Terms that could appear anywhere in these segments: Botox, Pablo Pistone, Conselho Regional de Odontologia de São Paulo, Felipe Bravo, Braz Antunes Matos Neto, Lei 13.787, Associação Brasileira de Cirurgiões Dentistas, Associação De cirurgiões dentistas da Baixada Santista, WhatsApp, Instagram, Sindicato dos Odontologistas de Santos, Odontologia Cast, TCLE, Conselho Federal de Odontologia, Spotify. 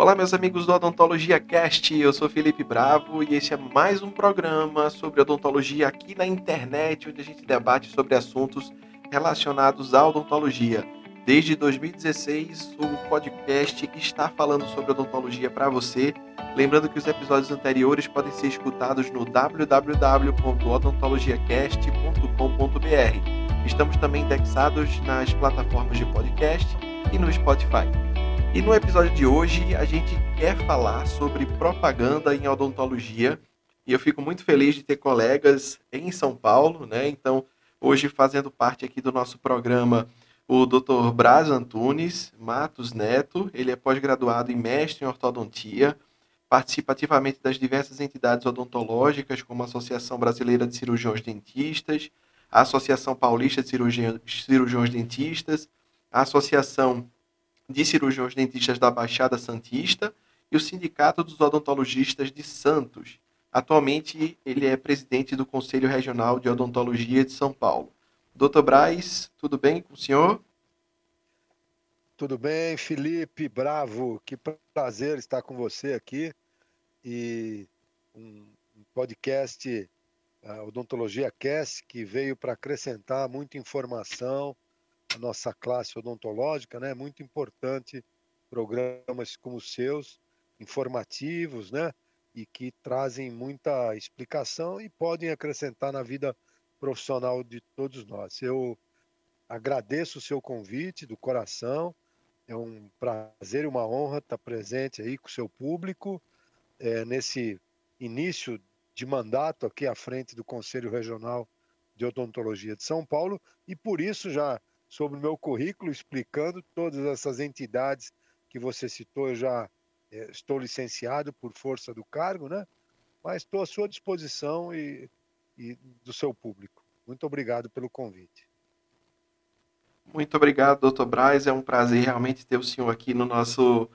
Olá, meus amigos do Odontologia Cast, eu sou Felipe Bravo e esse é mais um programa sobre odontologia aqui na internet, onde a gente debate sobre assuntos relacionados à odontologia. Desde 2016, o podcast está falando sobre odontologia para você. Lembrando que os episódios anteriores podem ser escutados no www.odontologiacast.com.br. Estamos também indexados nas plataformas de podcast e no Spotify. E no episódio de hoje, a gente quer falar sobre propaganda em odontologia. E eu fico muito feliz de ter colegas em São Paulo, né? Então, hoje fazendo parte aqui do nosso programa, o Dr. Braz Antunes Matos Neto. Ele é pós-graduado e mestre em ortodontia, participa ativamente das diversas entidades odontológicas, como a Associação Brasileira de Cirurgiões Dentistas, a Associação Paulista de Cirurgiões Dentistas, a Associação de Cirurgiões Dentistas da Baixada Santista e o Sindicato dos Odontologistas de Santos. Atualmente, ele é presidente do Conselho Regional de Odontologia de São Paulo. Dr. Braz, tudo bem com o senhor? Tudo bem, Felipe Bravo. Que prazer estar com você aqui. E um podcast, a Odontologia Cast, que veio para acrescentar muita informação à nossa classe odontológica, né? Muito importante programas como os seus, informativos, né? E que trazem muita explicação e podem acrescentar na vida profissional de todos nós. Eu agradeço o seu convite do coração, é um prazer e uma honra estar presente aí com o seu público nesse início de mandato aqui à frente do Conselho Regional de Odontologia de São Paulo e por isso já sobre o meu currículo, explicando todas essas entidades que você citou, eu já estou licenciado por força do cargo, né? Mas estou à sua disposição e do seu público. Muito obrigado pelo convite. Muito obrigado, doutor Braz. É um prazer realmente ter o senhor aqui no nosso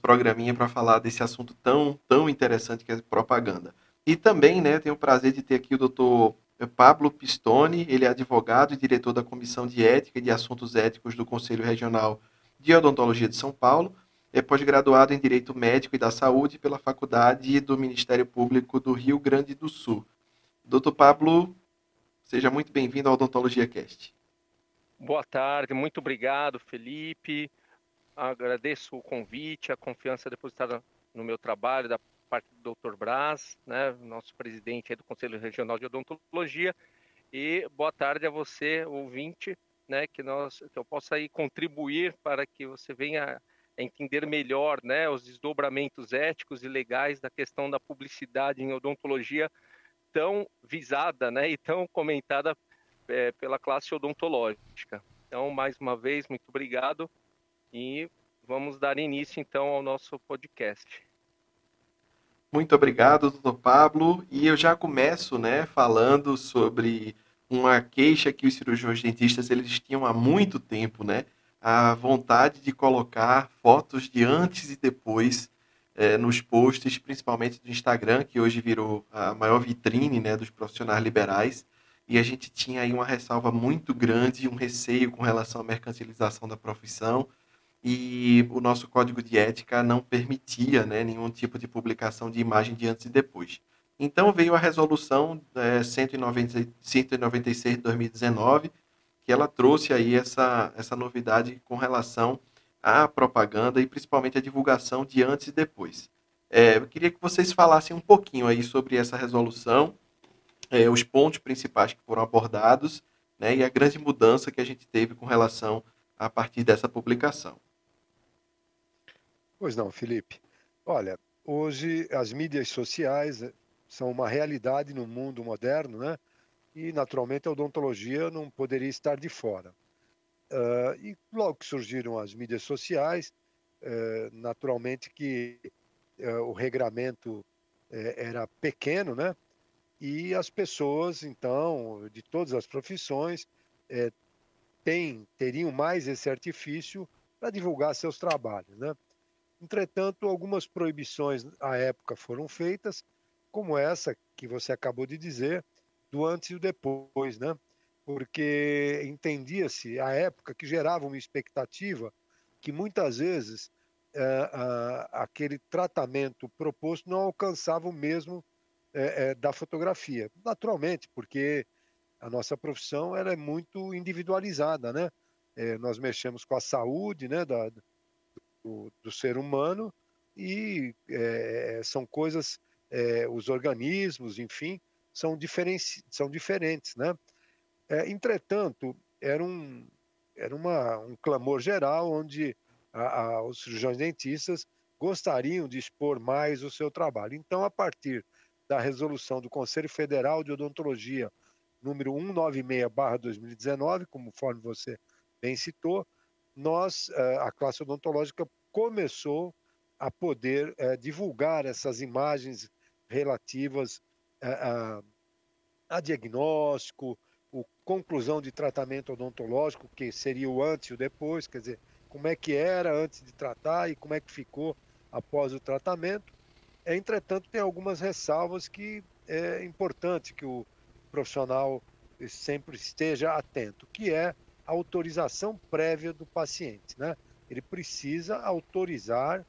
programinha para falar desse assunto tão interessante que é propaganda. E também, né, tenho o prazer de ter aqui o doutor Pablo Pistone. Ele é advogado e diretor da Comissão de Ética e de Assuntos Éticos do Conselho Regional de Odontologia de São Paulo. É pós-graduado em Direito Médico e da Saúde pela Faculdade do Ministério Público do Rio Grande do Sul. Doutor Pablo, seja muito bem-vindo ao Odontologia Cast. Boa tarde, muito obrigado, Felipe. Agradeço o convite, a confiança depositada no meu trabalho da parte do Dr. Braz, né, nosso presidente aí do Conselho Regional de Odontologia. E boa tarde a você, ouvinte, né, que eu possa aí contribuir para que você venha a entender melhor, né, os desdobramentos éticos e legais da questão da publicidade em odontologia, tão visada, né, e tão comentada pela classe odontológica. Então, mais uma vez, muito obrigado e vamos dar início, então, ao nosso podcast. Muito obrigado, doutor Pablo. E eu já começo, né, falando sobre uma queixa que os cirurgiões dentistas eles tinham há muito tempo, né, a vontade de colocar fotos de antes e depois nos posts, principalmente do Instagram, que hoje virou a maior vitrine, né, dos profissionais liberais, e a gente tinha aí uma ressalva muito grande, um receio com relação à mercantilização da profissão, e o nosso código de ética não permitia, né, nenhum tipo de publicação de imagem de antes e depois. Então veio a resolução 196 de 2019, que ela trouxe aí essa novidade com relação a propaganda e principalmente a divulgação de antes e depois. Eu queria que vocês falassem um pouquinho aí sobre essa resolução, os pontos principais que foram abordados, né, e a grande mudança que a gente teve com relação a partir dessa publicação. Pois não, Felipe. Olha, hoje as mídias sociais são uma realidade no mundo moderno, né? E naturalmente a odontologia não poderia estar de fora. E logo que surgiram as mídias sociais, naturalmente que o regramento era pequeno, né? E as pessoas, então, de todas as profissões, teriam mais esse artifício para divulgar seus trabalhos, né? Entretanto, algumas proibições à época foram feitas, como essa que você acabou de dizer, do antes e o depois, né? Porque entendia-se, à época, que gerava uma expectativa que muitas vezes aquele tratamento proposto não alcançava o mesmo da fotografia. Naturalmente, porque a nossa profissão ela é muito individualizada, né? Nós mexemos com a saúde, né, do ser humano, e são coisas, os organismos, enfim, são diferentes, né? Entretanto, era um clamor geral onde os cirurgiões dentistas gostariam de expor mais o seu trabalho. Então, a partir da resolução do Conselho Federal de Odontologia, número 196/2019, conforme você bem citou, a classe odontológica começou a poder divulgar essas imagens relativas a diagnóstico, conclusão de tratamento odontológico, que seria o antes e o depois, quer dizer, como é que era antes de tratar e como é que ficou após o tratamento. Entretanto, tem algumas ressalvas que é importante que o profissional sempre esteja atento, que é a autorização prévia do paciente, né? Ele precisa autorizar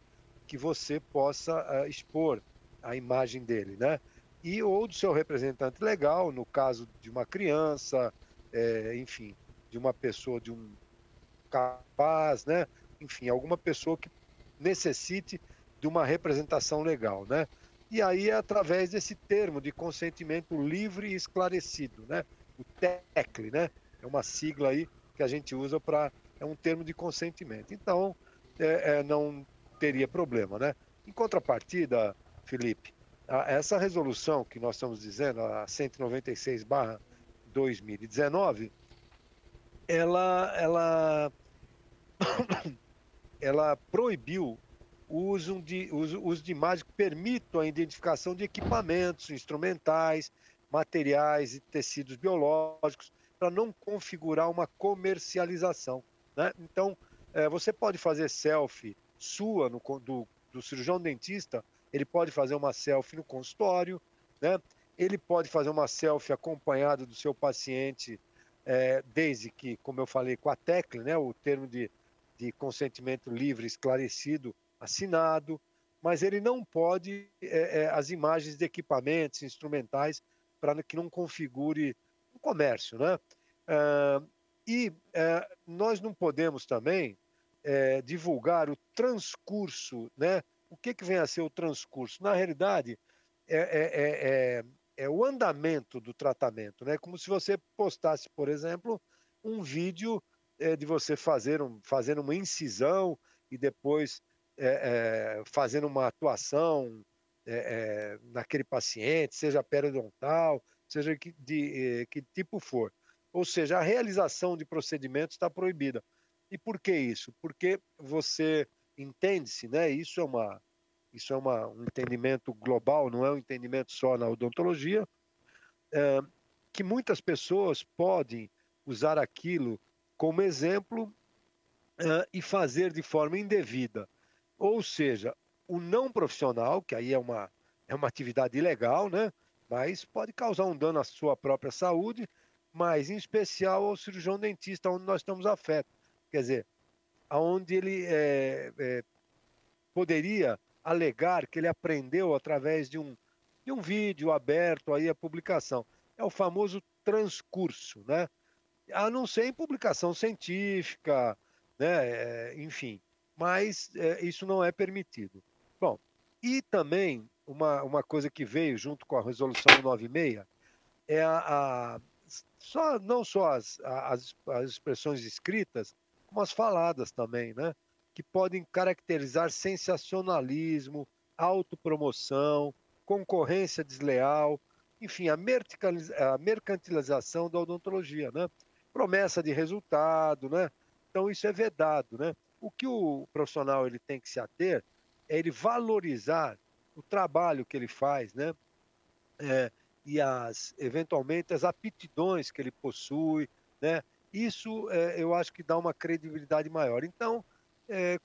que você possa expor a imagem dele, né? E ou do seu representante legal, no caso de uma criança, enfim, de uma pessoa, de um capaz, né? Enfim, alguma pessoa que necessite de uma representação legal, né? E aí é através desse termo de consentimento livre e esclarecido, né? O TCLE, né? É uma sigla aí que a gente usa para... é um termo de consentimento. Então, não teria problema, né? Em contrapartida, Felipe, essa resolução que nós estamos dizendo, a 196/2019, ela proibiu o uso de imagens que permitam a identificação de equipamentos instrumentais, materiais e tecidos biológicos para não configurar uma comercialização, né? Então, você pode fazer selfie sua do cirurgião dentista. Ele pode fazer uma selfie no consultório, né? Ele pode fazer uma selfie acompanhado do seu paciente, desde que, como eu falei, com a TCLE, né? O termo de consentimento livre, esclarecido, assinado, mas ele não pode as imagens de equipamentos instrumentais para que não configure o comércio, né? Nós não podemos também divulgar o transcurso, né? O que vem a ser o transcurso? Na realidade, é o andamento do tratamento, né? Como se você postasse, por exemplo, um vídeo de você fazendo uma incisão e depois fazendo uma atuação naquele paciente, seja periodontal, seja que tipo for. Ou seja, a realização de procedimentos está proibida. E por que isso? Porque você... entende-se, né? Isso é um entendimento global, não é um entendimento só na odontologia, que muitas pessoas podem usar aquilo como exemplo e fazer de forma indevida. Ou seja, o não profissional, que aí é uma atividade ilegal, né? Mas pode causar um dano à sua própria saúde, mas em especial ao cirurgião dentista, onde nós estamos afetos. Quer dizer, onde ele poderia alegar que ele aprendeu através de um vídeo aberto aí a publicação. É o famoso transcurso, né? A não ser em publicação científica, né? Enfim, mas isso não é permitido. Bom, e também uma coisa que veio junto com a resolução 96 é não só as expressões escritas, umas faladas também, né? Que podem caracterizar sensacionalismo, autopromoção, concorrência desleal, enfim, a mercantilização da odontologia, né? Promessa de resultado, né? Então, isso é vedado, né? O que o profissional ele tem que se ater é ele valorizar o trabalho que ele faz, né? E eventualmente as aptidões que ele possui, né? Isso eu acho que dá uma credibilidade maior. Então,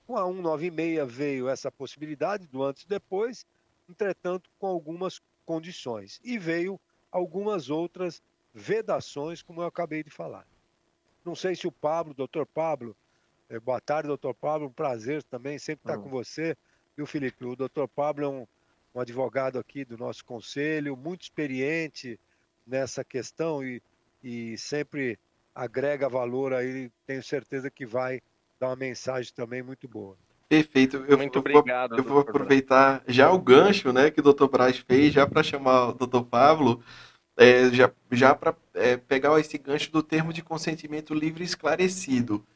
com a 196 veio essa possibilidade do antes e depois, entretanto, com algumas condições. E veio algumas outras vedações, como eu acabei de falar. Não sei se o Pablo, doutor Pablo, Boa tarde, doutor Pablo, um prazer também sempre estar com você. Viu, Felipe? O doutor Pablo é um advogado aqui do nosso conselho, muito experiente nessa questão e sempre agrega valor aí, tenho certeza que vai dar uma mensagem também muito boa. Perfeito. Eu vou aproveitar já o gancho, né, que o doutor Braz fez, já para chamar o doutor Pablo, já para pegar esse gancho do termo de consentimento livre esclarecido.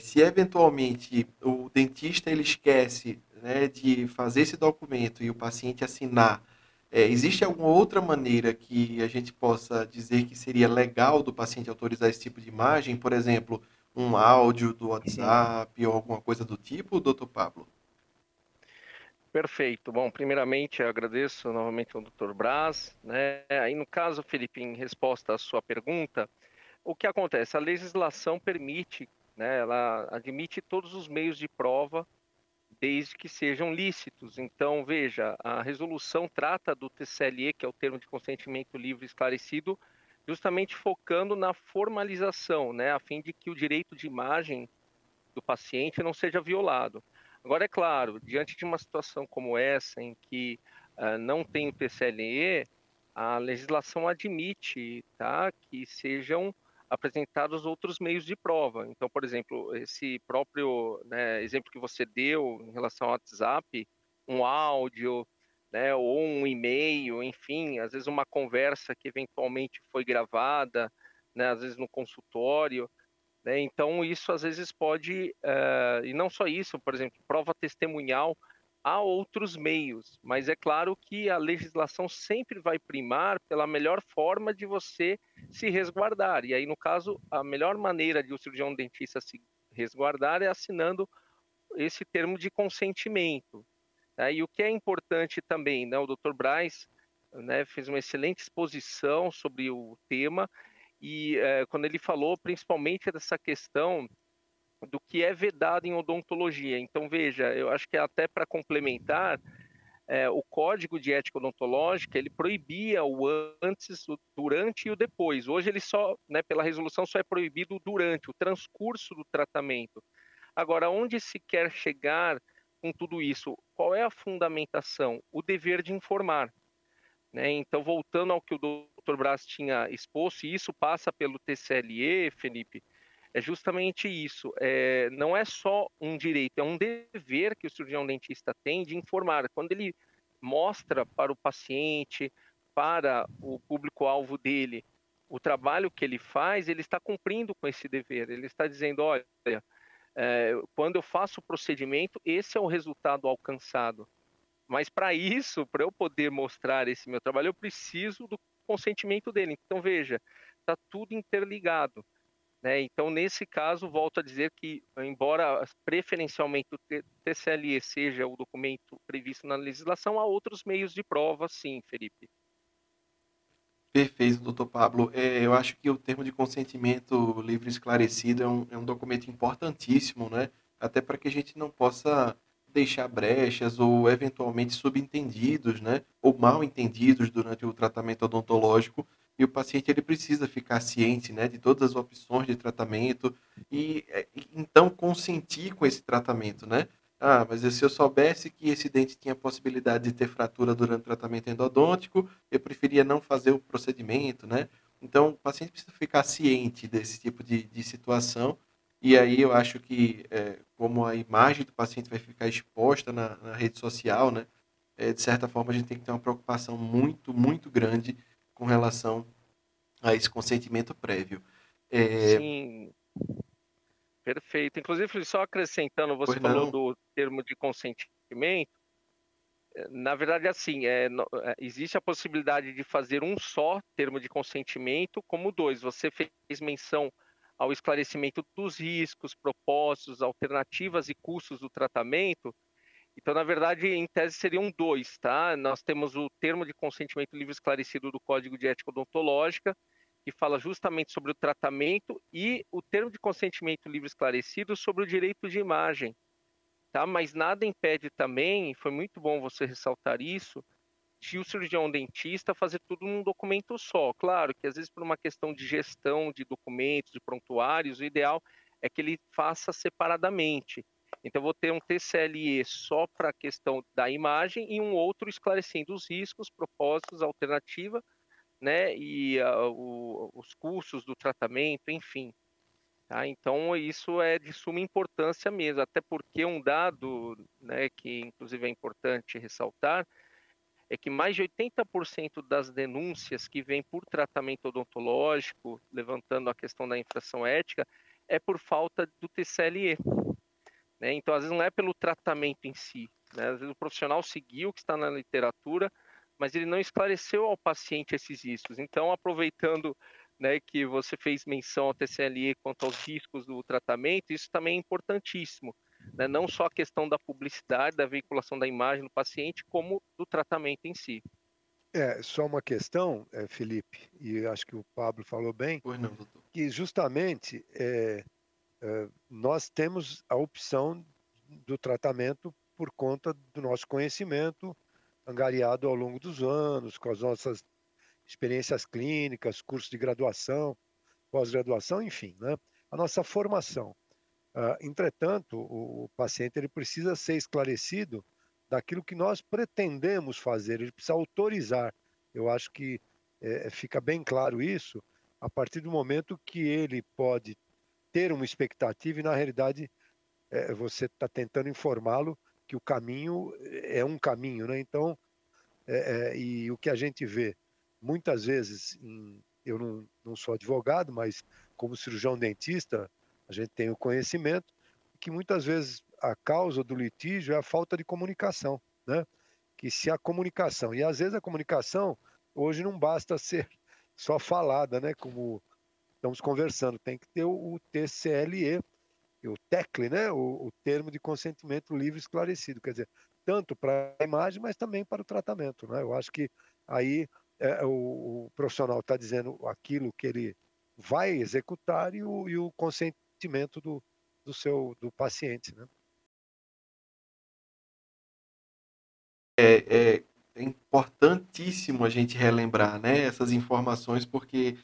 Se eventualmente o dentista ele esquece, né, de fazer esse documento e o paciente assinar, existe alguma outra maneira que a gente possa dizer que seria legal do paciente autorizar esse tipo de imagem? Por exemplo, um áudio do WhatsApp ou alguma coisa do tipo, doutor Pablo? Perfeito. Bom, primeiramente eu agradeço novamente ao doutor Braz, né? Aí no caso, Felipe, em resposta à sua pergunta, o que acontece? A legislação permite, né, ela admite todos os meios de prova, desde que sejam lícitos. Então, veja, a resolução trata do TCLE, que é o termo de consentimento livre esclarecido, justamente focando na formalização, né, a fim de que o direito de imagem do paciente não seja violado. Agora, é claro, diante de uma situação como essa, em que não tem o TCLE, a legislação admite, tá, que sejam apresentados outros meios de prova. Então, por exemplo, esse próprio, né, exemplo que você deu em relação ao WhatsApp, um áudio, né, ou um e-mail, enfim, às vezes uma conversa que eventualmente foi gravada, né, às vezes no consultório, né, então isso às vezes pode, e não só isso, por exemplo, prova testemunhal, há outros meios, mas é claro que a legislação sempre vai primar pela melhor forma de você se resguardar. E aí, no caso, a melhor maneira de o cirurgião dentista se resguardar é assinando esse termo de consentimento. E o que é importante também, né, o Dr. Braz, né, fez uma excelente exposição sobre o tema e quando ele falou principalmente dessa questão do que é vedado em odontologia. Então, veja, eu acho que até para complementar, o Código de Ética Odontológica, ele proibia o antes, o durante e o depois. Hoje, ele só, né, pela resolução, só é proibido o durante, o transcurso do tratamento. Agora, onde se quer chegar com tudo isso? Qual é a fundamentação? O dever de informar, né? Então, voltando ao que o Dr. Braz tinha exposto, e isso passa pelo TCLE, Felipe, é justamente isso, não é só um direito, é um dever que o cirurgião dentista tem de informar. Quando ele mostra para o paciente, para o público-alvo dele, o trabalho que ele faz, ele está cumprindo com esse dever. Ele está dizendo, olha, quando eu faço o procedimento, esse é o resultado alcançado. Mas para isso, para eu poder mostrar esse meu trabalho, eu preciso do consentimento dele. Então, veja, está tudo interligado, né? Então, nesse caso, volto a dizer que, embora preferencialmente o TCLE seja o documento previsto na legislação, há outros meios de prova, sim, Felipe. Perfeito, doutor Pablo. Eu acho que o termo de consentimento livre esclarecido é um documento importantíssimo, né? Até para que a gente não possa deixar brechas ou, eventualmente, subentendidos, né, ou mal entendidos durante o tratamento odontológico. E o paciente ele precisa ficar ciente, né, de todas as opções de tratamento e, então, consentir com esse tratamento, né? Ah, mas se eu soubesse que esse dente tinha possibilidade de ter fratura durante o tratamento endodôntico, eu preferia não fazer o procedimento, né? Então, o paciente precisa ficar ciente desse tipo de situação. E aí eu acho que, como a imagem do paciente vai ficar exposta na rede social, né, de certa forma a gente tem que ter uma preocupação muito, muito grande com relação a esse consentimento prévio. Sim, perfeito. Inclusive, só acrescentando, você falou do termo de consentimento. Na verdade, assim, existe a possibilidade de fazer um só termo de consentimento como dois. Você fez menção ao esclarecimento dos riscos, propósitos, alternativas e custos do tratamento. Então, na verdade, em tese seriam dois, tá? Nós temos o termo de consentimento livre esclarecido do Código de Ética Odontológica, que fala justamente sobre o tratamento, e o termo de consentimento livre esclarecido sobre o direito de imagem, tá? Mas nada impede também, foi muito bom você ressaltar isso, de o cirurgião dentista fazer tudo num documento só. Claro que, às vezes, por uma questão de gestão de documentos, de prontuários, o ideal é que ele faça separadamente. Então, eu vou ter um TCLE só para a questão da imagem e um outro esclarecendo os riscos, propósitos, alternativa, né, e os custos do tratamento, enfim. Tá? Então, isso é de suma importância mesmo, até porque um dado, né, que inclusive é importante ressaltar, é que mais de 80% das denúncias que vêm por tratamento odontológico, levantando a questão da infração ética, é por falta do TCLE. Né? Então, às vezes, não é pelo tratamento em si. Né? Às vezes, o profissional seguiu o que está na literatura, mas ele não esclareceu ao paciente esses riscos. Então, aproveitando, né, que você fez menção ao TCLE quanto aos riscos do tratamento, isso também é importantíssimo. Né? Não só a questão da publicidade, da veiculação da imagem do paciente, como do tratamento em si. É, só uma questão, Felipe, e acho que o Pablo falou bem, não, que justamente... nós temos a opção do tratamento por conta do nosso conhecimento angariado ao longo dos anos, com as nossas experiências clínicas, cursos de graduação, pós-graduação, enfim, né? A nossa formação. Entretanto, o paciente ele precisa ser esclarecido daquilo que nós pretendemos fazer, ele precisa autorizar. Eu acho que fica bem claro isso a partir do momento que ele pode ter uma expectativa e, na realidade, você está tentando informá-lo que o caminho é um caminho, né? Então, e o que a gente vê muitas vezes, eu não sou advogado, mas como cirurgião dentista, a gente tem o conhecimento que muitas vezes a causa do litígio é a falta de comunicação, né? Que se a comunicação, e às vezes a comunicação hoje não basta ser só falada, né? Como estamos conversando, tem que ter o TCLE, o TECLE, né? O termo de consentimento livre esclarecido, quer dizer, tanto para a imagem, mas também para o tratamento, né? Eu acho que aí o profissional está dizendo aquilo que ele vai executar e o consentimento do paciente, né? É importantíssimo a gente relembrar, né, essas informações, porque...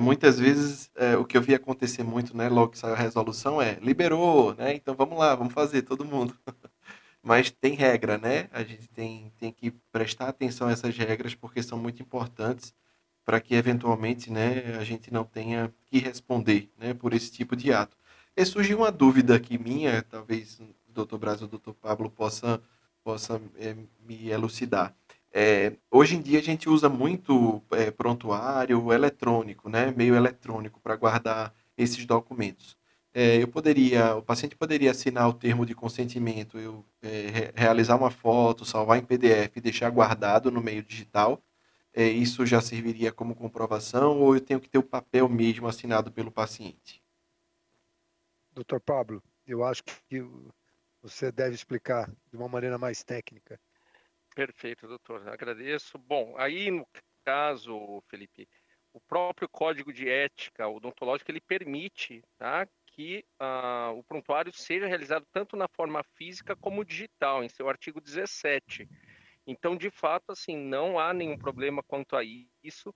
muitas vezes, o que eu vi acontecer muito, né, logo que saiu a resolução, liberou, né, então vamos lá, vamos fazer, todo mundo. Mas tem regra, né? A gente tem que prestar atenção a essas regras, porque são muito importantes para que, eventualmente, né, a gente não tenha que responder, né, por esse tipo de ato. E surgiu uma dúvida aqui minha, talvez o doutor Braz ou o doutor Pablo possa me elucidar. Hoje em dia a gente usa muito prontuário eletrônico, né, meio eletrônico, para guardar esses documentos. O paciente poderia assinar o termo de consentimento, realizar uma foto, salvar em PDF e deixar guardado no meio digital. Isso já serviria como comprovação, ou eu tenho que ter o papel mesmo assinado pelo paciente? Dr. Pablo, eu acho que você deve explicar de uma maneira mais técnica. Perfeito, doutor. Agradeço. Bom, aí no caso, Felipe, o próprio Código de Ética Odontológica, ele permite, tá, que o prontuário seja realizado tanto na forma física como digital, em seu artigo 17. Então, de fato, assim, não há nenhum problema quanto a isso,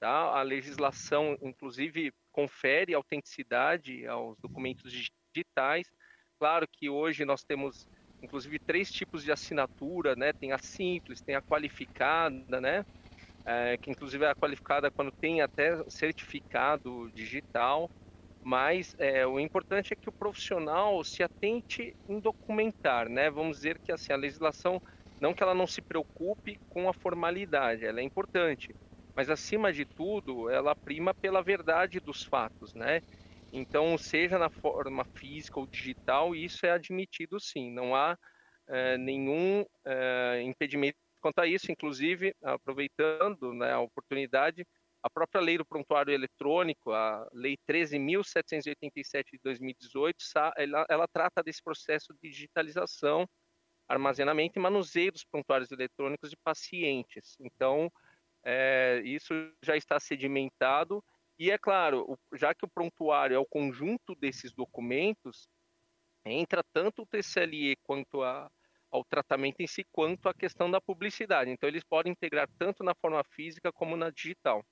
tá? A legislação, inclusive, confere autenticidade aos documentos digitais. Claro que hoje nós temos... inclusive 3 tipos de assinatura, né? Tem a simples, tem a qualificada, né? Que inclusive a qualificada quando tem até certificado digital, mas o importante é que o profissional se atente em documentar, né? Vamos dizer que assim, a legislação, não que ela não se preocupe com a formalidade, ela é importante, mas acima de tudo ela prima pela verdade dos fatos, né? Então, seja na forma física ou digital, isso é admitido sim, não há nenhum impedimento quanto a isso. Inclusive, aproveitando, né, a oportunidade, a própria lei do prontuário eletrônico, a Lei 13.787 de 2018, ela trata desse processo de digitalização, armazenamento e manuseio dos prontuários eletrônicos de pacientes. Então, isso já está sedimentado. E é claro, já que o prontuário é o conjunto desses documentos, entra tanto o TCLE quanto ao tratamento em si, quanto a questão da publicidade. Então, eles podem integrar tanto na forma física como na digital.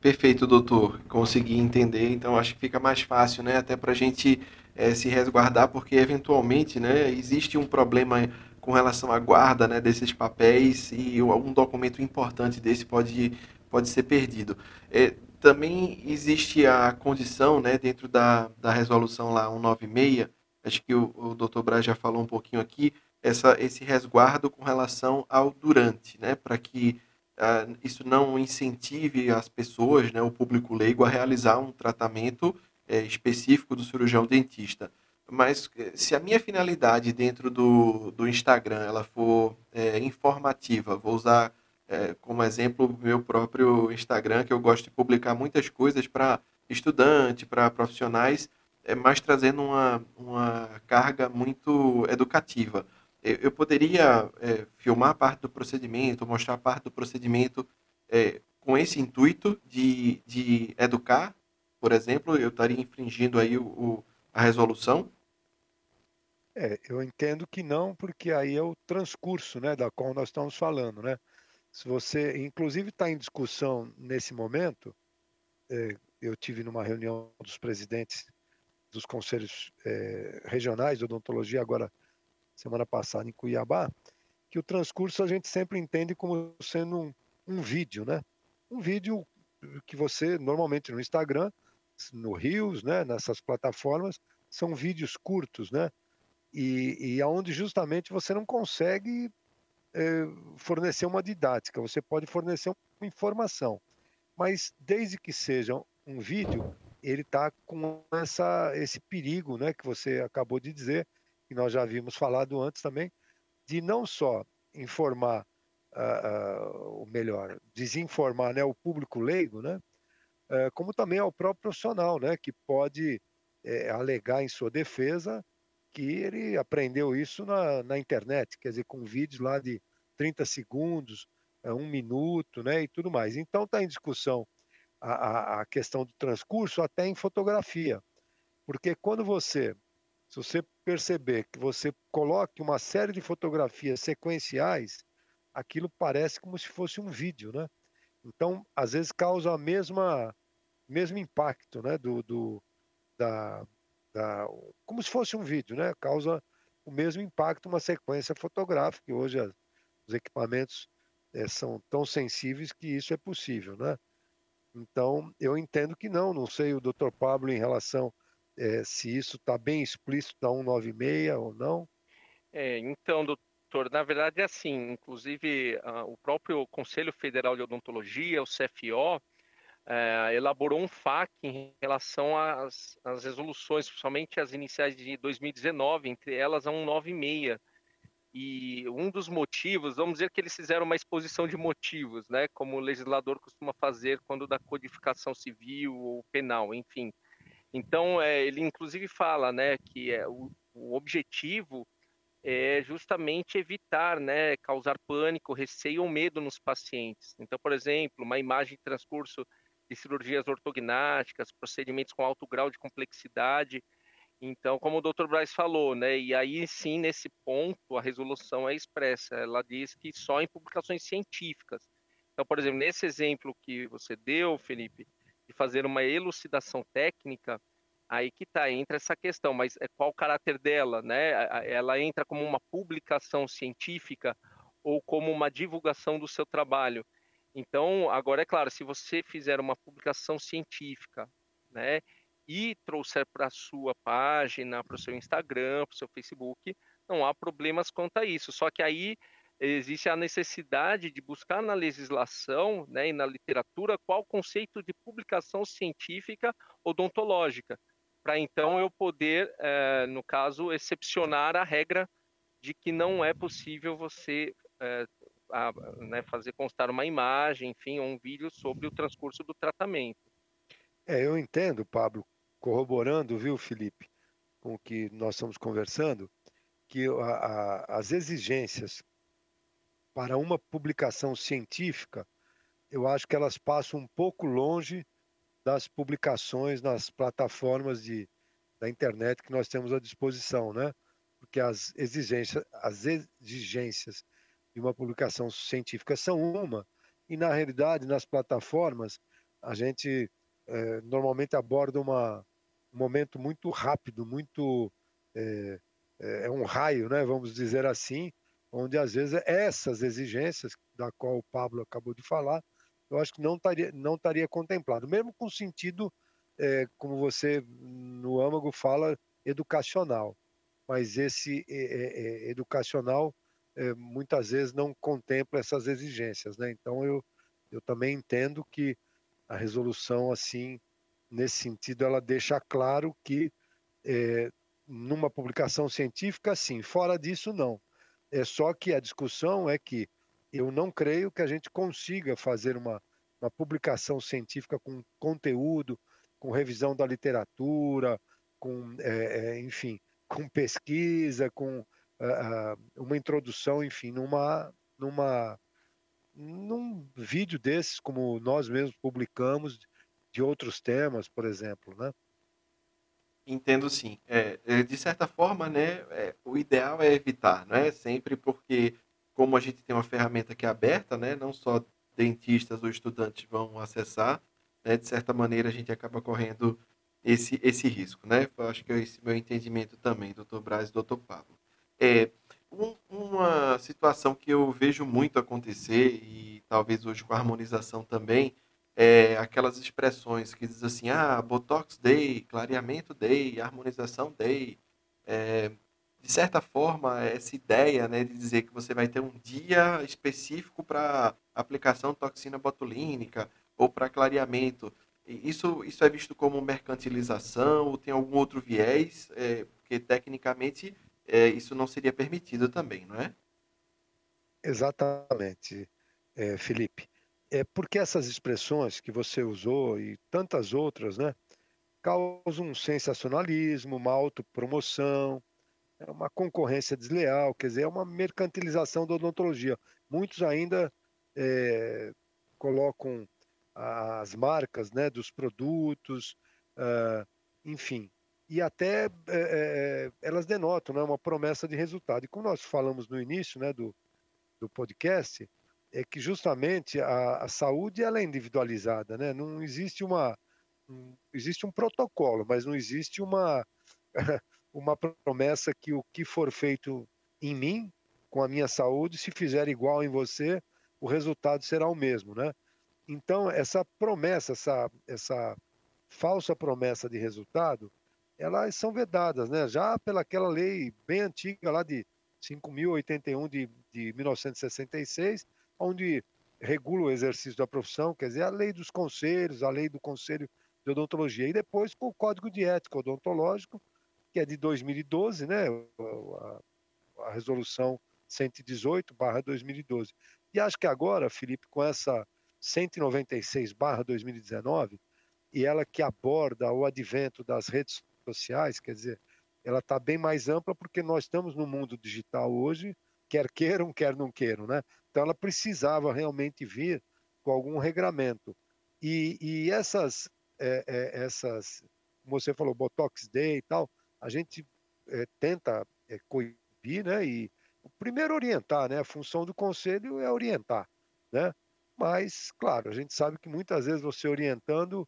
Perfeito, doutor. Consegui entender, então acho que fica mais fácil, né? Até para a gente se resguardar, porque eventualmente, né, existe um problema com relação à guarda, né, desses papéis, e um documento importante desse pode ser perdido. Também existe a condição, né, dentro da resolução lá 196, acho que o doutor Braz já falou um pouquinho aqui, esse resguardo com relação ao durante, né, para que isso não incentive as pessoas, né, o público leigo, a realizar um tratamento específico do cirurgião dentista. Mas se a minha finalidade dentro do Instagram ela for informativa, vou usar como exemplo meu próprio Instagram, que eu gosto de publicar muitas coisas para estudante, para profissionais, mas trazendo uma carga muito educativa. Eu poderia filmar parte do procedimento, mostrar parte do procedimento com esse intuito de educar, por exemplo, eu estaria infringindo aí a resolução? Eu entendo que não, porque aí é o transcurso, né, da qual nós estamos falando, né? Se você, inclusive, está em discussão nesse momento, eu tive numa reunião dos presidentes dos conselhos regionais de odontologia, agora, semana passada, em Cuiabá, que o transcurso a gente sempre entende como sendo um vídeo, né? Um vídeo que você, normalmente no Instagram, no Reels, né, nessas plataformas, são vídeos curtos, né? E aonde justamente você não consegue fornecer uma didática, você pode fornecer uma informação, mas desde que seja um vídeo, ele está com esse perigo, né, que você acabou de dizer, que nós já havíamos falado antes também, de não só informar, ou melhor, desinformar, né, o público leigo, né, como também ao próprio profissional, né, que pode alegar em sua defesa que ele aprendeu isso na internet, quer dizer, com vídeos lá de 30 segundos, 1 minuto, né, e tudo mais. Então está em discussão a questão do transcurso até em fotografia, porque se você perceber que você coloque uma série de fotografias sequenciais, aquilo parece como se fosse um vídeo, né? Então, às vezes causa a mesmo impacto, né, como se fosse um vídeo, né? Causa o mesmo impacto uma sequência fotográfica, que hoje os equipamentos são tão sensíveis que isso é possível, né? Então, eu entendo que não sei o Dr. Pablo em relação se isso está bem explícito da 196 ou não. Então, doutor, na verdade é assim, inclusive o próprio Conselho Federal de Odontologia, o CFO, elaborou um FAQ em relação às resoluções, principalmente as iniciais de 2019, entre elas a 196. E um dos motivos, vamos dizer que eles fizeram uma exposição de motivos, né, como o legislador costuma fazer quando da codificação civil ou penal, enfim. Então, ele inclusive fala, né, que o objetivo é justamente evitar, né, causar pânico, receio ou medo nos pacientes. Então, por exemplo, uma imagem de transcurso de cirurgias ortognáticas, procedimentos com alto grau de complexidade. Então, como o Dr. Braz falou, né, e aí sim, nesse ponto, a resolução é expressa. Ela diz que só em publicações científicas. Então, por exemplo, nesse exemplo que você deu, Felipe, de fazer uma elucidação técnica, aí que entra essa questão, mas qual o caráter dela, né? Ela entra como uma publicação científica ou como uma divulgação do seu trabalho. Então, agora é claro, se você fizer uma publicação científica, né, e trouxer para a sua página, para o seu Instagram, para o seu Facebook, não há problemas quanto a isso. Só que aí existe a necessidade de buscar na legislação, né, e na literatura qual o conceito de publicação científica odontológica, para então eu poder, no caso, excepcionar a regra de que não é possível você né, fazer constar uma imagem, enfim, ou um vídeo sobre o transcurso do tratamento. Eu entendo, Pablo, corroborando, viu, Felipe, com o que nós estamos conversando, que as exigências para uma publicação científica, eu acho que elas passam um pouco longe das publicações nas plataformas da internet que nós temos à disposição, né? Porque as exigências de uma publicação científica são uma, e na realidade nas plataformas a gente normalmente aborda um momento muito rápido, muito um raio, né, vamos dizer assim, onde às vezes essas exigências, da qual o Pablo acabou de falar, eu acho que não estaria contemplado, mesmo com sentido, como você no âmago fala, educacional. Mas esse educacional muitas vezes não contempla essas exigências, né? Então eu também entendo que a resolução, assim, nesse sentido, ela deixa claro que numa publicação científica, sim, fora disso, não. É só que a discussão é que eu não creio que a gente consiga fazer uma publicação científica com conteúdo, com revisão da literatura, com, enfim, com pesquisa, com uma introdução, enfim, num vídeo desses, como nós mesmos publicamos, de outros temas, por exemplo, né? Entendo, sim. De certa forma, né, o ideal é evitar, né? Sempre, porque como a gente tem uma ferramenta que é aberta, né, não só dentistas ou estudantes vão acessar, né, de certa maneira a gente acaba correndo esse risco, né? Eu acho que é esse meu entendimento também, doutor Braz e doutor Pablo. Uma situação que eu vejo muito acontecer, e talvez hoje com a harmonização também, aquelas expressões que dizem assim, Botox Day, clareamento Day, harmonização Day. De certa forma, essa ideia, né, de dizer que você vai ter um dia específico para aplicação de toxina botulínica ou para clareamento. Isso é visto como mercantilização ou tem algum outro viés? Porque, tecnicamente, isso não seria permitido também, não é? Exatamente, Felipe. Porque essas expressões que você usou e tantas outras, né, causam um sensacionalismo, uma autopromoção, uma concorrência desleal, quer dizer, é uma mercantilização da odontologia. Muitos ainda colocam as marcas, né, dos produtos, enfim, e até elas denotam, né, uma promessa de resultado. E como nós falamos no início, né, do podcast, é que justamente a saúde ela é individualizada, né? Não existe existe um protocolo, mas não existe uma promessa que o que for feito em mim, com a minha saúde, se fizer igual em você, o resultado será o mesmo, né? Então, essa promessa, essa falsa promessa de resultado, elas são vedadas, né? Já pelaquela lei bem antiga lá de 5.081 de 1966, onde regula o exercício da profissão, quer dizer, a lei dos conselhos, a lei do Conselho de Odontologia, e depois com o Código de Ética Odontológico, que é de 2012, né, a resolução 118/2012. E acho que agora, Felipe, com essa 196/2019, e ela que aborda o advento das redes sociais, quer dizer, ela está bem mais ampla porque nós estamos no mundo digital hoje, quer queiram, quer não queiram, né? Então, ela precisava realmente vir com algum regramento. E essas, como você falou, Botox Day e tal, a gente tenta coibir, né? E primeiro orientar, né? A função do conselho é orientar, né? Mas, claro, a gente sabe que muitas vezes você orientando,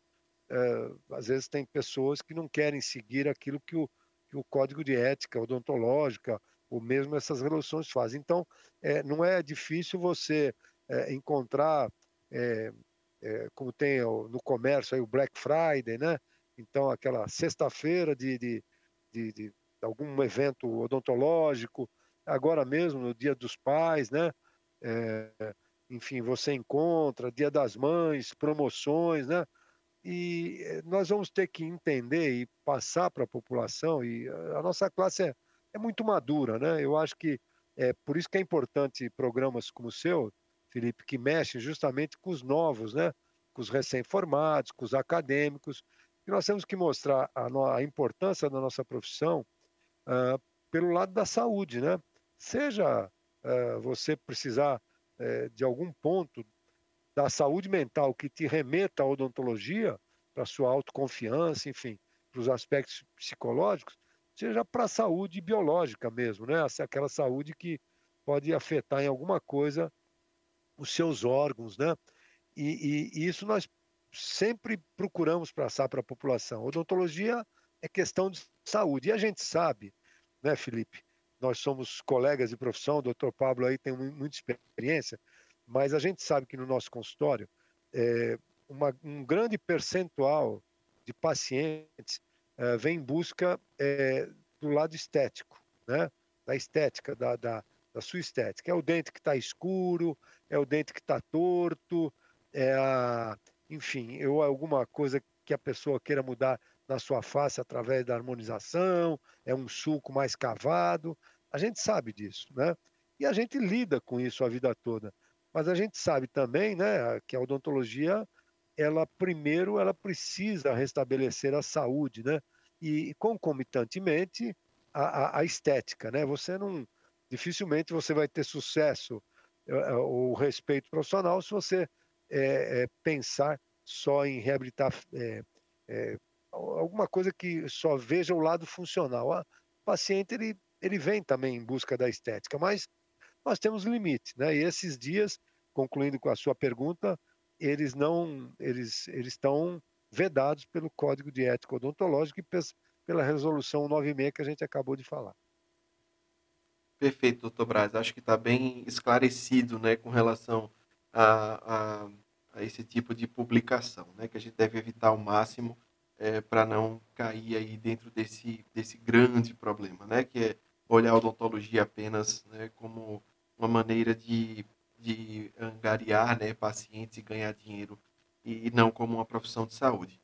às vezes tem pessoas que não querem seguir aquilo que o Código de Ética Odontológica ou mesmo essas relações fazem. Então, não é difícil você encontrar, como tem no comércio aí, o Black Friday, né? Então, aquela sexta-feira de algum evento odontológico, agora mesmo no Dia dos Pais, né? Enfim, você encontra, Dia das Mães, promoções, né? E nós vamos ter que entender e passar para a população, e a nossa classe é muito madura, né? Eu acho que é por isso que é importante programas como o seu, Felipe, que mexem justamente com os novos, né? Com os recém-formados, com os acadêmicos. E nós temos que mostrar a importância da nossa profissão pelo lado da saúde, né? Seja você precisar de algum ponto da saúde mental que te remeta à odontologia, para sua autoconfiança, enfim, para os aspectos psicológicos, seja para a saúde biológica mesmo, né? Aquela saúde que pode afetar em alguma coisa os seus órgãos, né? E isso nós sempre procuramos passar para a população. Odontologia é questão de saúde. E a gente sabe, né, Felipe? Nós somos colegas de profissão, o doutor Pablo aí tem muita experiência, mas a gente sabe que no nosso consultório, um grande percentual de pacientes vem em busca do lado estético, né? Da estética, da sua estética. É o dente que está escuro, é o dente que está torto, enfim, ou alguma coisa que a pessoa queira mudar na sua face através da harmonização, é um sulco mais cavado. A gente sabe disso, né? E a gente lida com isso a vida toda. Mas a gente sabe também, né, que a odontologia, ela precisa restabelecer a saúde, né? E concomitantemente a estética, né? Dificilmente você vai ter sucesso ou respeito profissional se você pensar só em reabilitar alguma coisa que só veja o lado funcional. O paciente ele vem também em busca da estética, mas nós temos limite, né? E esses dias, concluindo com a sua pergunta, eles estão vedados pelo Código de Ética Odontológica e pela Resolução 96 que a gente acabou de falar. Perfeito, doutor Braz. Acho que está bem esclarecido, né, com relação a esse tipo de publicação, né, que a gente deve evitar ao máximo para não cair aí dentro desse grande problema, né, que é olhar a odontologia apenas, né, como uma maneira de angariar, né, pacientes e ganhar dinheiro, e não como uma profissão de saúde.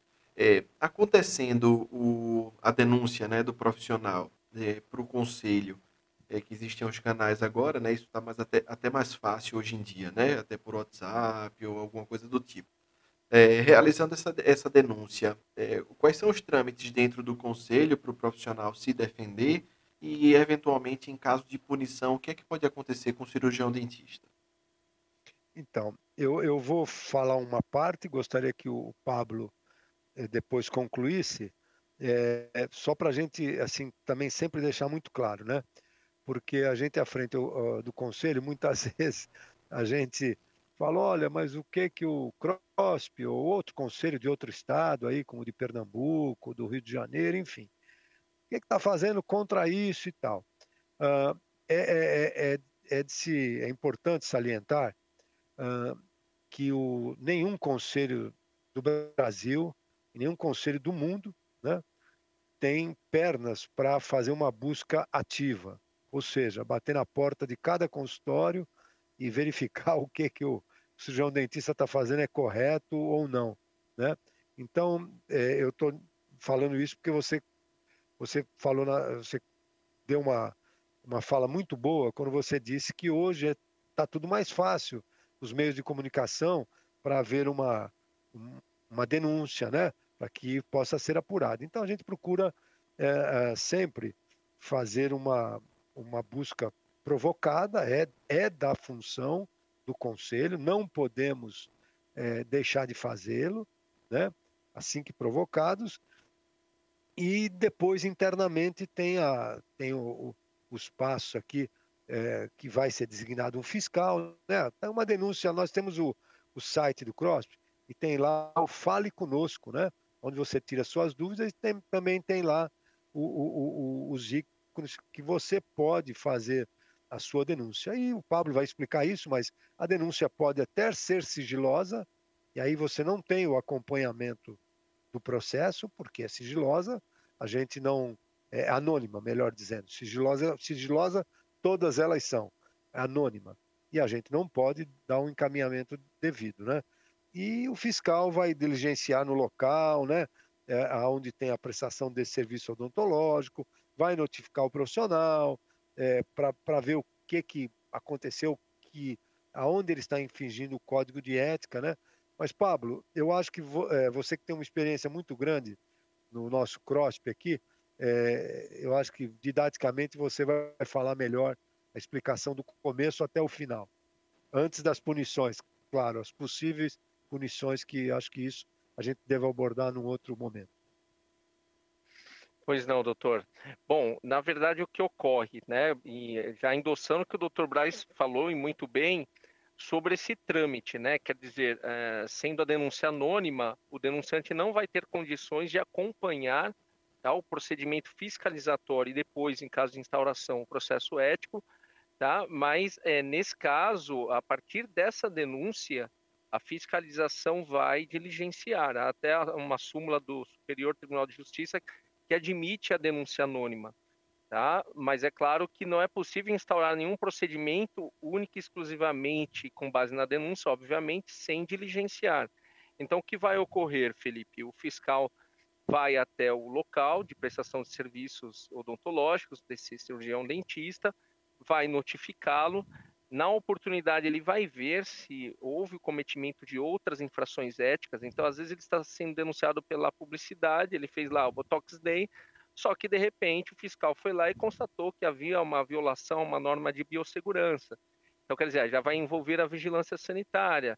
Acontecendo a denúncia, né, do profissional para o conselho, que existem os canais agora, né, isso está até mais fácil hoje em dia, né, até por WhatsApp ou alguma coisa do tipo. Realizando essa denúncia, quais são os trâmites dentro do conselho para o profissional se defender e, eventualmente, em caso de punição, o que é que pode acontecer com o cirurgião dentista? Então, eu vou falar uma parte, gostaria que o Pablo depois concluísse, só para a gente, assim, também sempre deixar muito claro, né? Porque a gente, à frente do conselho, muitas vezes a gente fala, olha, mas o que o CROSP ou outro conselho de outro estado, aí, como o de Pernambuco, do Rio de Janeiro, enfim, o que está fazendo contra isso e tal? É importante salientar que nenhum conselho do Brasil, nenhum conselho do mundo, né, tem pernas para fazer uma busca ativa, ou seja, bater na porta de cada consultório e verificar o que o cirurgião dentista está fazendo é correto ou não, né? Então, eu estou falando isso porque você deu uma fala muito boa quando você disse que hoje está tudo mais fácil, os meios de comunicação, para haver uma denúncia, né, para que possa ser apurada. Então, a gente procura sempre fazer uma busca provocada, é da função do conselho, não podemos deixar de fazê-lo, né, assim que provocados. E depois, internamente, tem o espaço aqui, que vai ser designado um fiscal, né? É uma denúncia. Nós temos o site do CROSP e tem lá o Fale Conosco, né, onde você tira suas dúvidas, e também tem lá os ícones que você pode fazer a sua denúncia. E o Pablo vai explicar isso, mas a denúncia pode até ser sigilosa, e aí você não tem o acompanhamento do processo, porque é sigilosa, a gente não... É anônima, melhor dizendo. Sigilosa todas elas são, anônima, e a gente não pode dar um encaminhamento devido, né? E o fiscal vai diligenciar no local, né, onde tem a prestação desse serviço odontológico, vai notificar o profissional, para ver o que aconteceu, aonde ele está infringindo o código de ética, né? Mas, Pablo, eu acho que você que tem uma experiência muito grande no nosso CROSP aqui, eu acho que didaticamente você vai falar melhor a explicação do começo até o final, antes das punições, claro, as possíveis punições, que acho que isso a gente deve abordar num outro momento. Pois não, doutor. Bom, na verdade, o que ocorre, né, e já endossando o que o doutor Braz falou e muito bem, sobre esse trâmite, né? Quer dizer, sendo a denúncia anônima, o denunciante não vai ter condições de acompanhar, tá, o procedimento fiscalizatório e depois, em caso de instauração, o processo ético, tá? Mas, nesse caso, a partir dessa denúncia, a fiscalização vai diligenciar, até uma súmula do Superior Tribunal de Justiça que admite a denúncia anônima, tá? Mas é claro que não é possível instaurar nenhum procedimento único e exclusivamente com base na denúncia, obviamente, sem diligenciar. Então, o que vai ocorrer, Felipe? O fiscal vai até o local de prestação de serviços odontológicos desse cirurgião dentista, vai notificá-lo. Na oportunidade, ele vai ver se houve o cometimento de outras infrações éticas. Então, às vezes, ele está sendo denunciado pela publicidade, ele fez lá o Botox Day, só que, de repente, o fiscal foi lá e constatou que havia uma violação, uma norma de biossegurança. Então, quer dizer, já vai envolver a vigilância sanitária.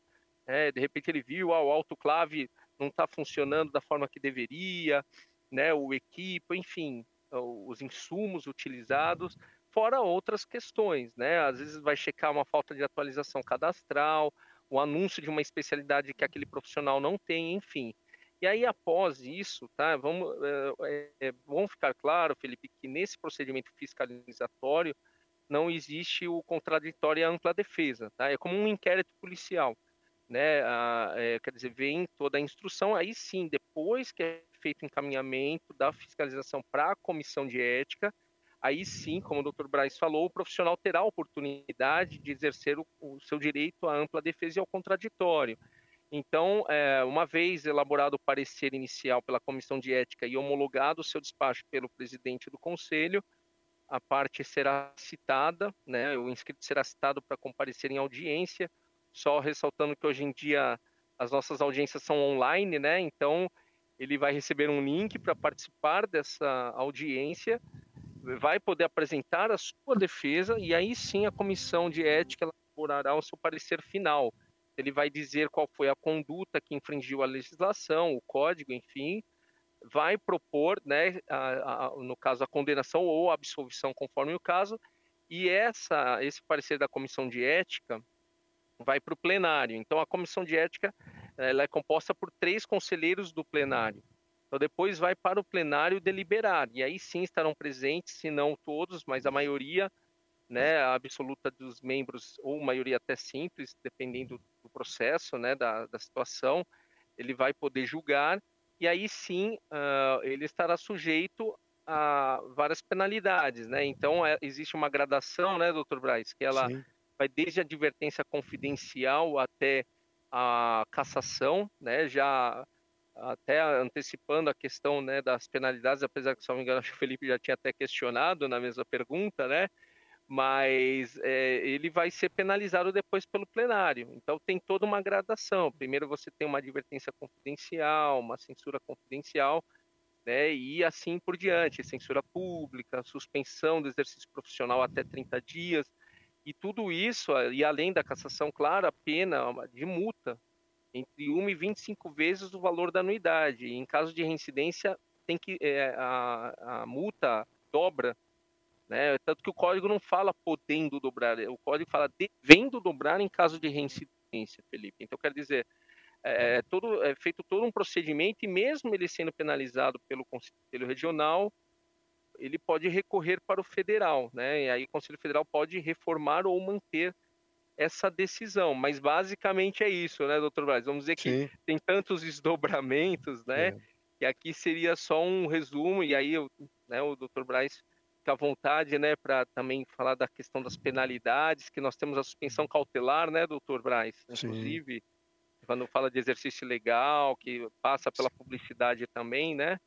De repente, ele viu, o autoclave não está funcionando da forma que deveria, né, o equipo, enfim, os insumos utilizados, fora outras questões, né? Às vezes vai checar uma falta de atualização cadastral, o anúncio de uma especialidade que aquele profissional não tem, enfim. E aí, após isso, tá? Vamos ficar claro, Felipe, que nesse procedimento fiscalizatório não existe o contraditório e a ampla defesa, tá? É como um inquérito policial, né? Quer dizer, vem toda a instrução, aí sim, depois que é feito o encaminhamento da fiscalização para a comissão de ética, aí sim, como o doutor Braz falou, o profissional terá a oportunidade de exercer o seu direito à ampla defesa e ao contraditório. Então, uma vez elaborado o parecer inicial pela Comissão de Ética e homologado o seu despacho pelo presidente do Conselho, a parte será citada, né, o inscrito será citado para comparecer em audiência, só ressaltando que hoje em dia as nossas audiências são online, né, então ele vai receber um link para participar dessa audiência, vai poder apresentar a sua defesa e aí sim a comissão de ética elaborará o seu parecer final. Ele vai dizer qual foi a conduta que infringiu a legislação, o código, enfim, vai propor, né, no caso, a condenação ou a absolvição, conforme o caso, e esse parecer da comissão de ética vai para o plenário. Então, a comissão de ética ela é composta por 3 conselheiros do plenário. Então, depois vai para o plenário deliberar, e aí sim estarão presentes, se não todos, mas a maioria, né, a absoluta dos membros, ou maioria até simples, dependendo do processo, né, da situação, ele vai poder julgar, e aí sim ele estará sujeito a várias penalidades, né? Então, existe uma gradação, né, doutor Braz, que ela sim. Vai desde a advertência confidencial até a cassação, né, já até antecipando a questão, né, das penalidades, apesar que, se não me engano, acho que o Felipe já tinha até questionado na mesma pergunta, né? Mas ele vai ser penalizado depois pelo plenário. Então, tem toda uma gradação. Primeiro, você tem uma advertência confidencial, uma censura confidencial, né, e assim por diante. Censura pública, suspensão do exercício profissional até 30 dias. E tudo isso, e além da cassação, claro, a pena de multa, entre 1 e 25 vezes o valor da anuidade. E em caso de reincidência, tem que, a multa dobra, né? Tanto que o código não fala podendo dobrar, o código fala devendo dobrar em caso de reincidência, Felipe. Então, quer dizer, é feito todo um procedimento e mesmo ele sendo penalizado pelo Conselho Regional, ele pode recorrer para o Federal, né? E aí o Conselho Federal pode reformar ou manter essa decisão. Mas basicamente é isso, né, doutor Braz? Vamos dizer que sim, tem tantos desdobramentos, né? E aqui seria só um resumo, e aí né, o doutor Braz à vontade, né, para também falar da questão das penalidades, que nós temos a suspensão cautelar, né, doutor Braz? Inclusive, sim, quando fala de exercício ilegal, que passa pela publicidade também, né?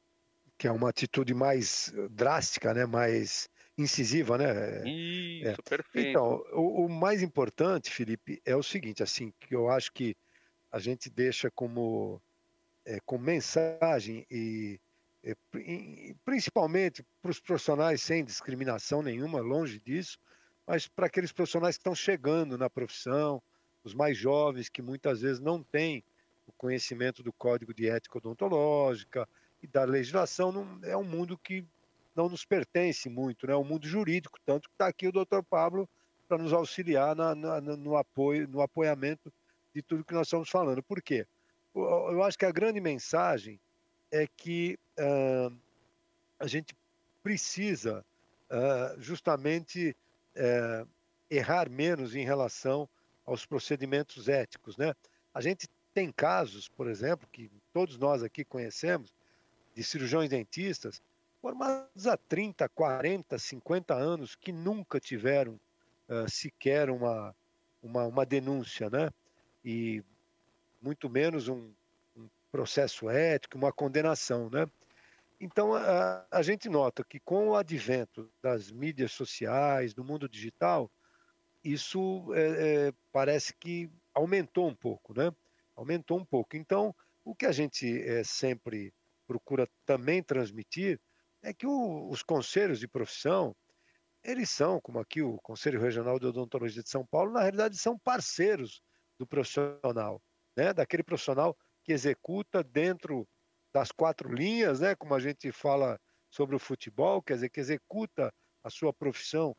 Que é uma atitude mais drástica, né, mais incisiva, né? Isso, perfeito. Então, o mais importante, Felipe, é o seguinte, assim, que eu acho que a gente deixa como, com mensagem e principalmente para os profissionais sem discriminação nenhuma, longe disso, mas para aqueles profissionais que estão chegando na profissão, os mais jovens que muitas vezes não têm o conhecimento do Código de Ética Odontológica e da legislação, é um mundo que não nos pertence muito, né? É um mundo jurídico, tanto que está aqui o doutor Pablo para nos auxiliar no apoio, no apoiamento de tudo que nós estamos falando. Por quê? Eu acho que a grande mensagem é que a gente precisa justamente errar menos em relação aos procedimentos éticos, né? A gente tem casos, por exemplo, que todos nós aqui conhecemos, de cirurgiões dentistas formados há 30, 40, 50 anos, que nunca tiveram sequer uma denúncia, né? E muito menos um processo ético, uma condenação, né? Então, a gente nota que com o advento das mídias sociais, do mundo digital, isso parece que aumentou um pouco, né? Aumentou um pouco. Então, o que a gente sempre procura também transmitir é que os conselhos de profissão, eles são, como aqui o Conselho Regional de Odontologia de São Paulo, na realidade são parceiros do profissional, né? Daquele profissional que executa dentro das quatro linhas, né? Como a gente fala sobre o futebol, quer dizer, que executa a sua profissão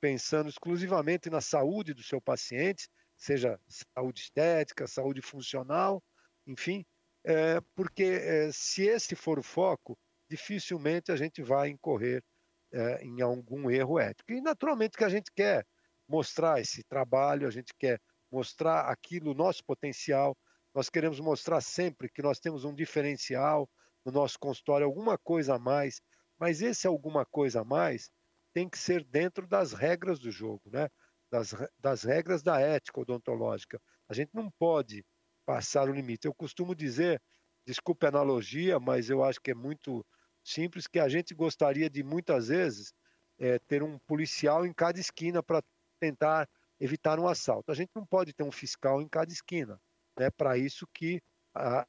pensando exclusivamente na saúde do seu paciente, seja saúde estética, saúde funcional, enfim, porque se esse for o foco, dificilmente a gente vai incorrer em algum erro ético. E naturalmente que a gente quer mostrar esse trabalho, a gente quer mostrar aquilo, o nosso potencial, nós queremos mostrar sempre que nós temos um diferencial no nosso consultório, alguma coisa a mais, mas esse alguma coisa a mais tem que ser dentro das regras do jogo, né? Das regras da ética odontológica. A gente não pode passar o limite. Eu costumo dizer, desculpe a analogia, mas eu acho que é muito simples, que a gente gostaria de, muitas vezes, ter um policial em cada esquina para tentar evitar um assalto. A gente não pode ter um fiscal em cada esquina. É para isso que o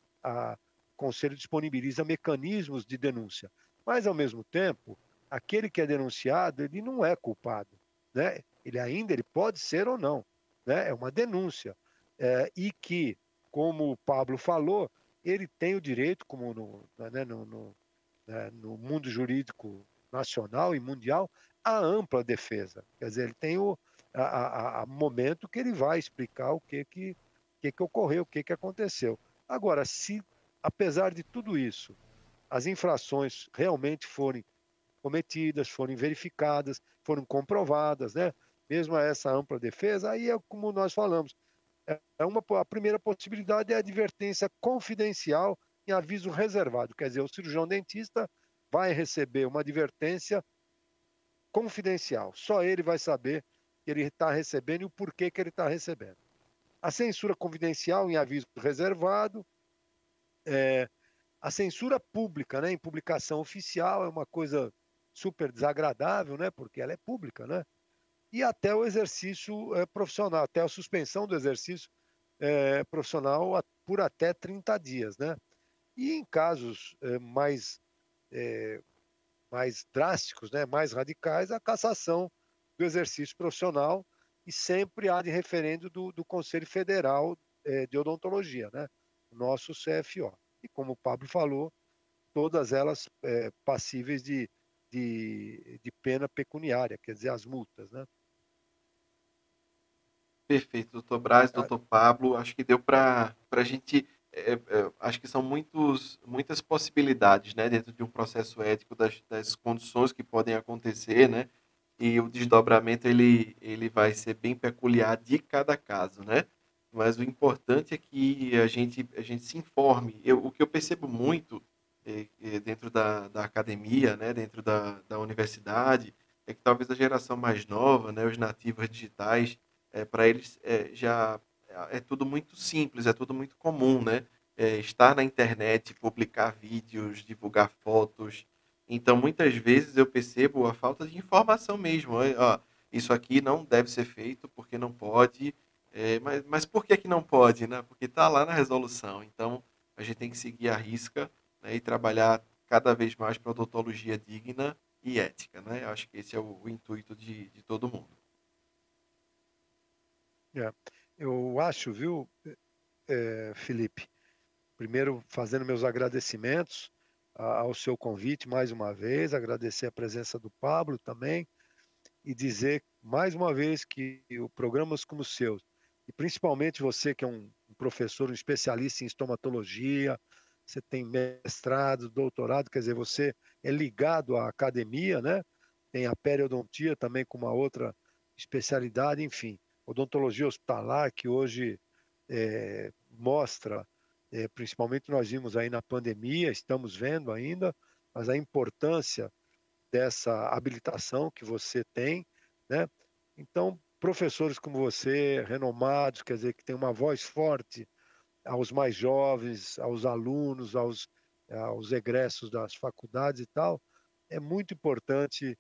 Conselho disponibiliza mecanismos de denúncia. Mas, ao mesmo tempo, aquele que é denunciado, ele não é culpado, né? Ele pode ser ou não, né? É uma denúncia. E que, como o Pablo falou, ele tem o direito, como no mundo jurídico nacional e mundial, à ampla defesa. Quer dizer, ele tem o momento que ele vai explicar o que ocorreu, o que aconteceu. Agora, se, apesar de tudo isso, as infrações realmente forem cometidas, forem verificadas, foram comprovadas, né? Mesmo essa ampla defesa, aí é como nós falamos. A primeira possibilidade é a advertência confidencial em aviso reservado. Quer dizer, o cirurgião dentista vai receber uma advertência confidencial. Só ele vai saber que ele está recebendo e o porquê que ele está recebendo. A censura confidencial em aviso reservado, a censura pública, né, em publicação oficial, é uma coisa super desagradável, né, porque ela é pública, né? E até o exercício profissional, até a suspensão do exercício profissional por até 30 dias, né? E em casos mais drásticos, né, mais radicais, a cassação do exercício profissional, e sempre há de referendo do Conselho Federal de Odontologia, né? Nosso CFO. E como o Pablo falou, todas elas passíveis de pena pecuniária, quer dizer, as multas, né? Perfeito, doutor Braz, doutor Pablo, acho que deu para a gente, acho que são muitas possibilidades, né, dentro de um processo ético, das condições que podem acontecer, né, e o desdobramento ele vai ser bem peculiar de cada caso, né, mas o importante é que a gente se informe. O que eu percebo muito dentro da academia, né, dentro da universidade, é que talvez a geração mais nova, né, os nativos digitais, para eles já é tudo muito simples, é tudo muito comum, né? Estar na internet, publicar vídeos, divulgar fotos. Então, muitas vezes eu percebo a falta de informação mesmo. Ó, isso aqui não deve ser feito porque não pode. Mas por que não pode, né? Porque está lá na resolução. Então, a gente tem que seguir a risca, né, e trabalhar cada vez mais para odontologia digna e ética, né? Eu acho que esse é o intuito de todo mundo. Eu acho, viu, Felipe, primeiro fazendo meus agradecimentos ao seu convite mais uma vez, agradecer a presença do Pablo também e dizer mais uma vez que programas como o seu, e principalmente você que é um professor, um especialista em estomatologia, você tem mestrado, doutorado, quer dizer, você é ligado à academia, né? Tem a periodontia também com uma outra especialidade, enfim, odontologia hospitalar, que hoje mostra, principalmente nós vimos aí na pandemia, estamos vendo ainda, mas a importância dessa habilitação que você tem, né? Então, professores como você, renomados, quer dizer, que tem uma voz forte aos mais jovens, aos alunos, aos egressos das faculdades e tal, é muito importante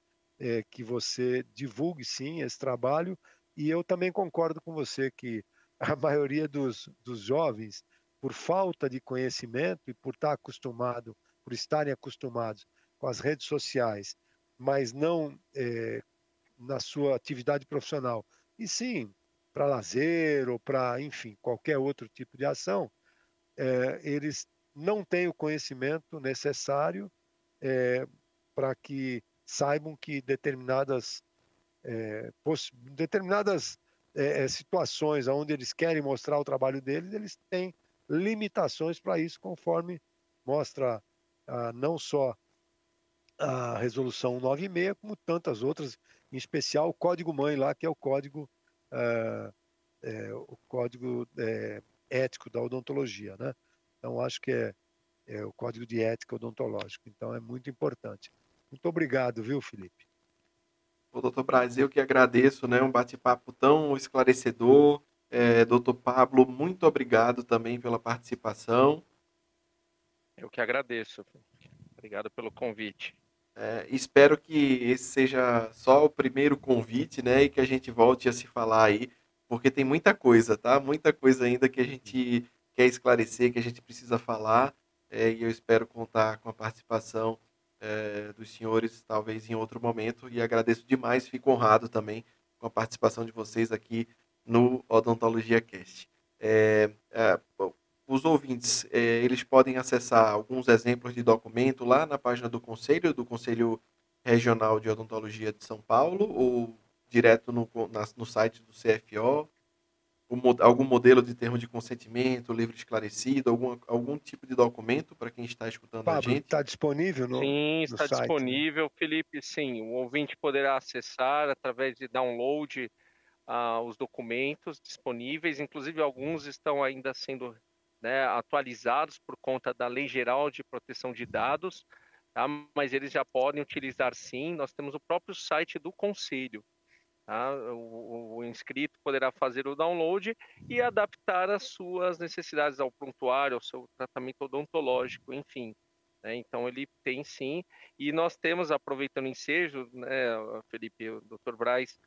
que você divulgue, sim, esse trabalho. E eu também concordo com você que a maioria dos jovens, por falta de conhecimento e por estarem acostumados com as redes sociais, mas não na sua atividade profissional, e sim para lazer ou para, enfim, qualquer outro tipo de ação, eles não têm o conhecimento necessário para que saibam que determinadas situações onde eles querem mostrar o trabalho deles, eles têm limitações para isso, conforme mostra não só a Resolução 196, como tantas outras, em especial o Código-Mãe lá, que é o código ético da odontologia, né? Então, acho que é o Código de Ética Odontológico. Então, é muito importante. Muito obrigado, viu, Felipe? Bom, doutor Braz, eu que agradeço, né? Um bate-papo tão esclarecedor. Doutor Pablo, muito obrigado também pela participação. Eu que agradeço. Obrigado pelo convite. Espero que esse seja só o primeiro convite, né? E que a gente volte a se falar aí, porque tem muita coisa, tá? Muita coisa ainda que a gente quer esclarecer, que a gente precisa falar. E eu espero contar com a participação dos senhores, talvez em outro momento. E agradeço demais, fico honrado também com a participação de vocês aqui no Odontologia Cast. Os ouvintes, eles podem acessar alguns exemplos de documento lá na página do Conselho Regional de Odontologia de São Paulo, ou direto no site do CFO, algum modelo de termo de consentimento, livre esclarecido, algum tipo de documento para quem está escutando, Pablo, a gente. Está disponível no site? Sim, está disponível, Felipe, sim. O ouvinte poderá acessar através de download os documentos disponíveis, inclusive alguns estão ainda sendo... né, atualizados por conta da Lei Geral de Proteção de Dados, tá? Mas eles já podem utilizar, sim. Nós temos o próprio site do Conselho. Tá? O inscrito poderá fazer o download e adaptar as suas necessidades ao prontuário, ao seu tratamento odontológico, enfim. Né? Então, ele tem, sim. E nós temos, aproveitando o ensejo, né, Felipe, o Dr. Braz,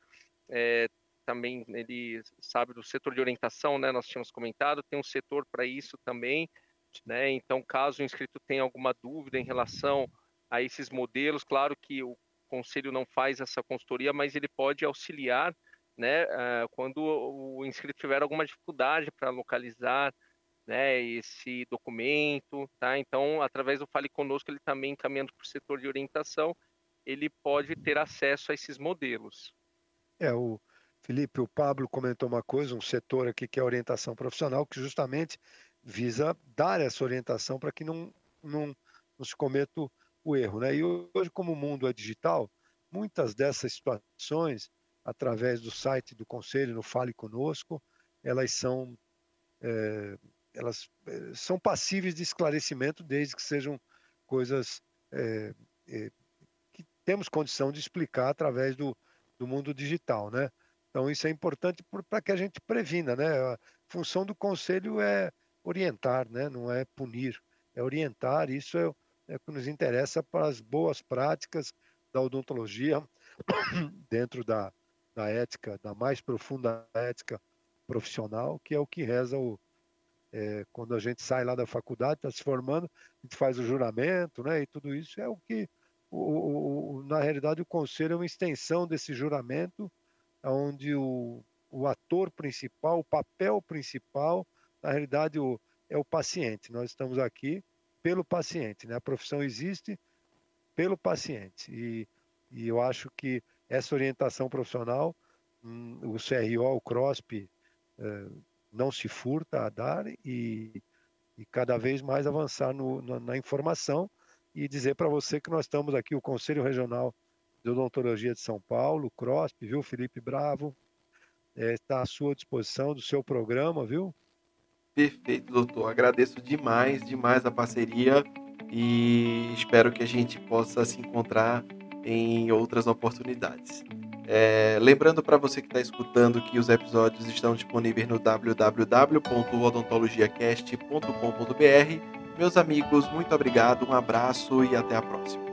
também ele sabe do setor de orientação, né? Nós tínhamos comentado, tem um setor para isso também, né? Então, caso o inscrito tenha alguma dúvida em relação a esses modelos, claro que o Conselho não faz essa consultoria, mas ele pode auxiliar, né? Quando o inscrito tiver alguma dificuldade para localizar, né, esse documento, tá? Então, através do Fale Conosco, ele também, encaminhando para o setor de orientação, ele pode ter acesso a esses modelos. Felipe, o Pablo comentou uma coisa, um setor aqui que é a orientação profissional, que justamente visa dar essa orientação para que não se cometa o erro, né? E hoje, como o mundo é digital, muitas dessas situações, através do site do Conselho, no Fale Conosco, elas são passíveis de esclarecimento, desde que sejam coisas que temos condição de explicar através do mundo digital, né? Então, isso é importante para que a gente previna, né? A função do Conselho é orientar, né? Não é punir, é orientar. Isso é o que nos interessa para as boas práticas da odontologia, dentro da ética, da mais profunda ética profissional, que é o que reza quando a gente sai lá da faculdade, está se formando, a gente faz o juramento, né? E tudo isso é o que, na realidade, o Conselho é uma extensão desse juramento, onde o ator principal, o papel principal, na realidade, é o paciente. Nós estamos aqui pelo paciente, né? A profissão existe pelo paciente. E eu acho que essa orientação profissional o CRO, o CROSP, não se furta a dar e cada vez mais avançar na informação e dizer para você que nós estamos aqui, o Conselho Regional de Odontologia de São Paulo, o CROSP, viu, Felipe Bravo, está à sua disposição do seu programa, viu? Perfeito, doutor. Agradeço demais a parceria e espero que a gente possa se encontrar em outras oportunidades. Lembrando para você que está escutando que os episódios estão disponíveis no www.odontologiacast.com.br. Meus amigos, muito obrigado, um abraço e até a próxima.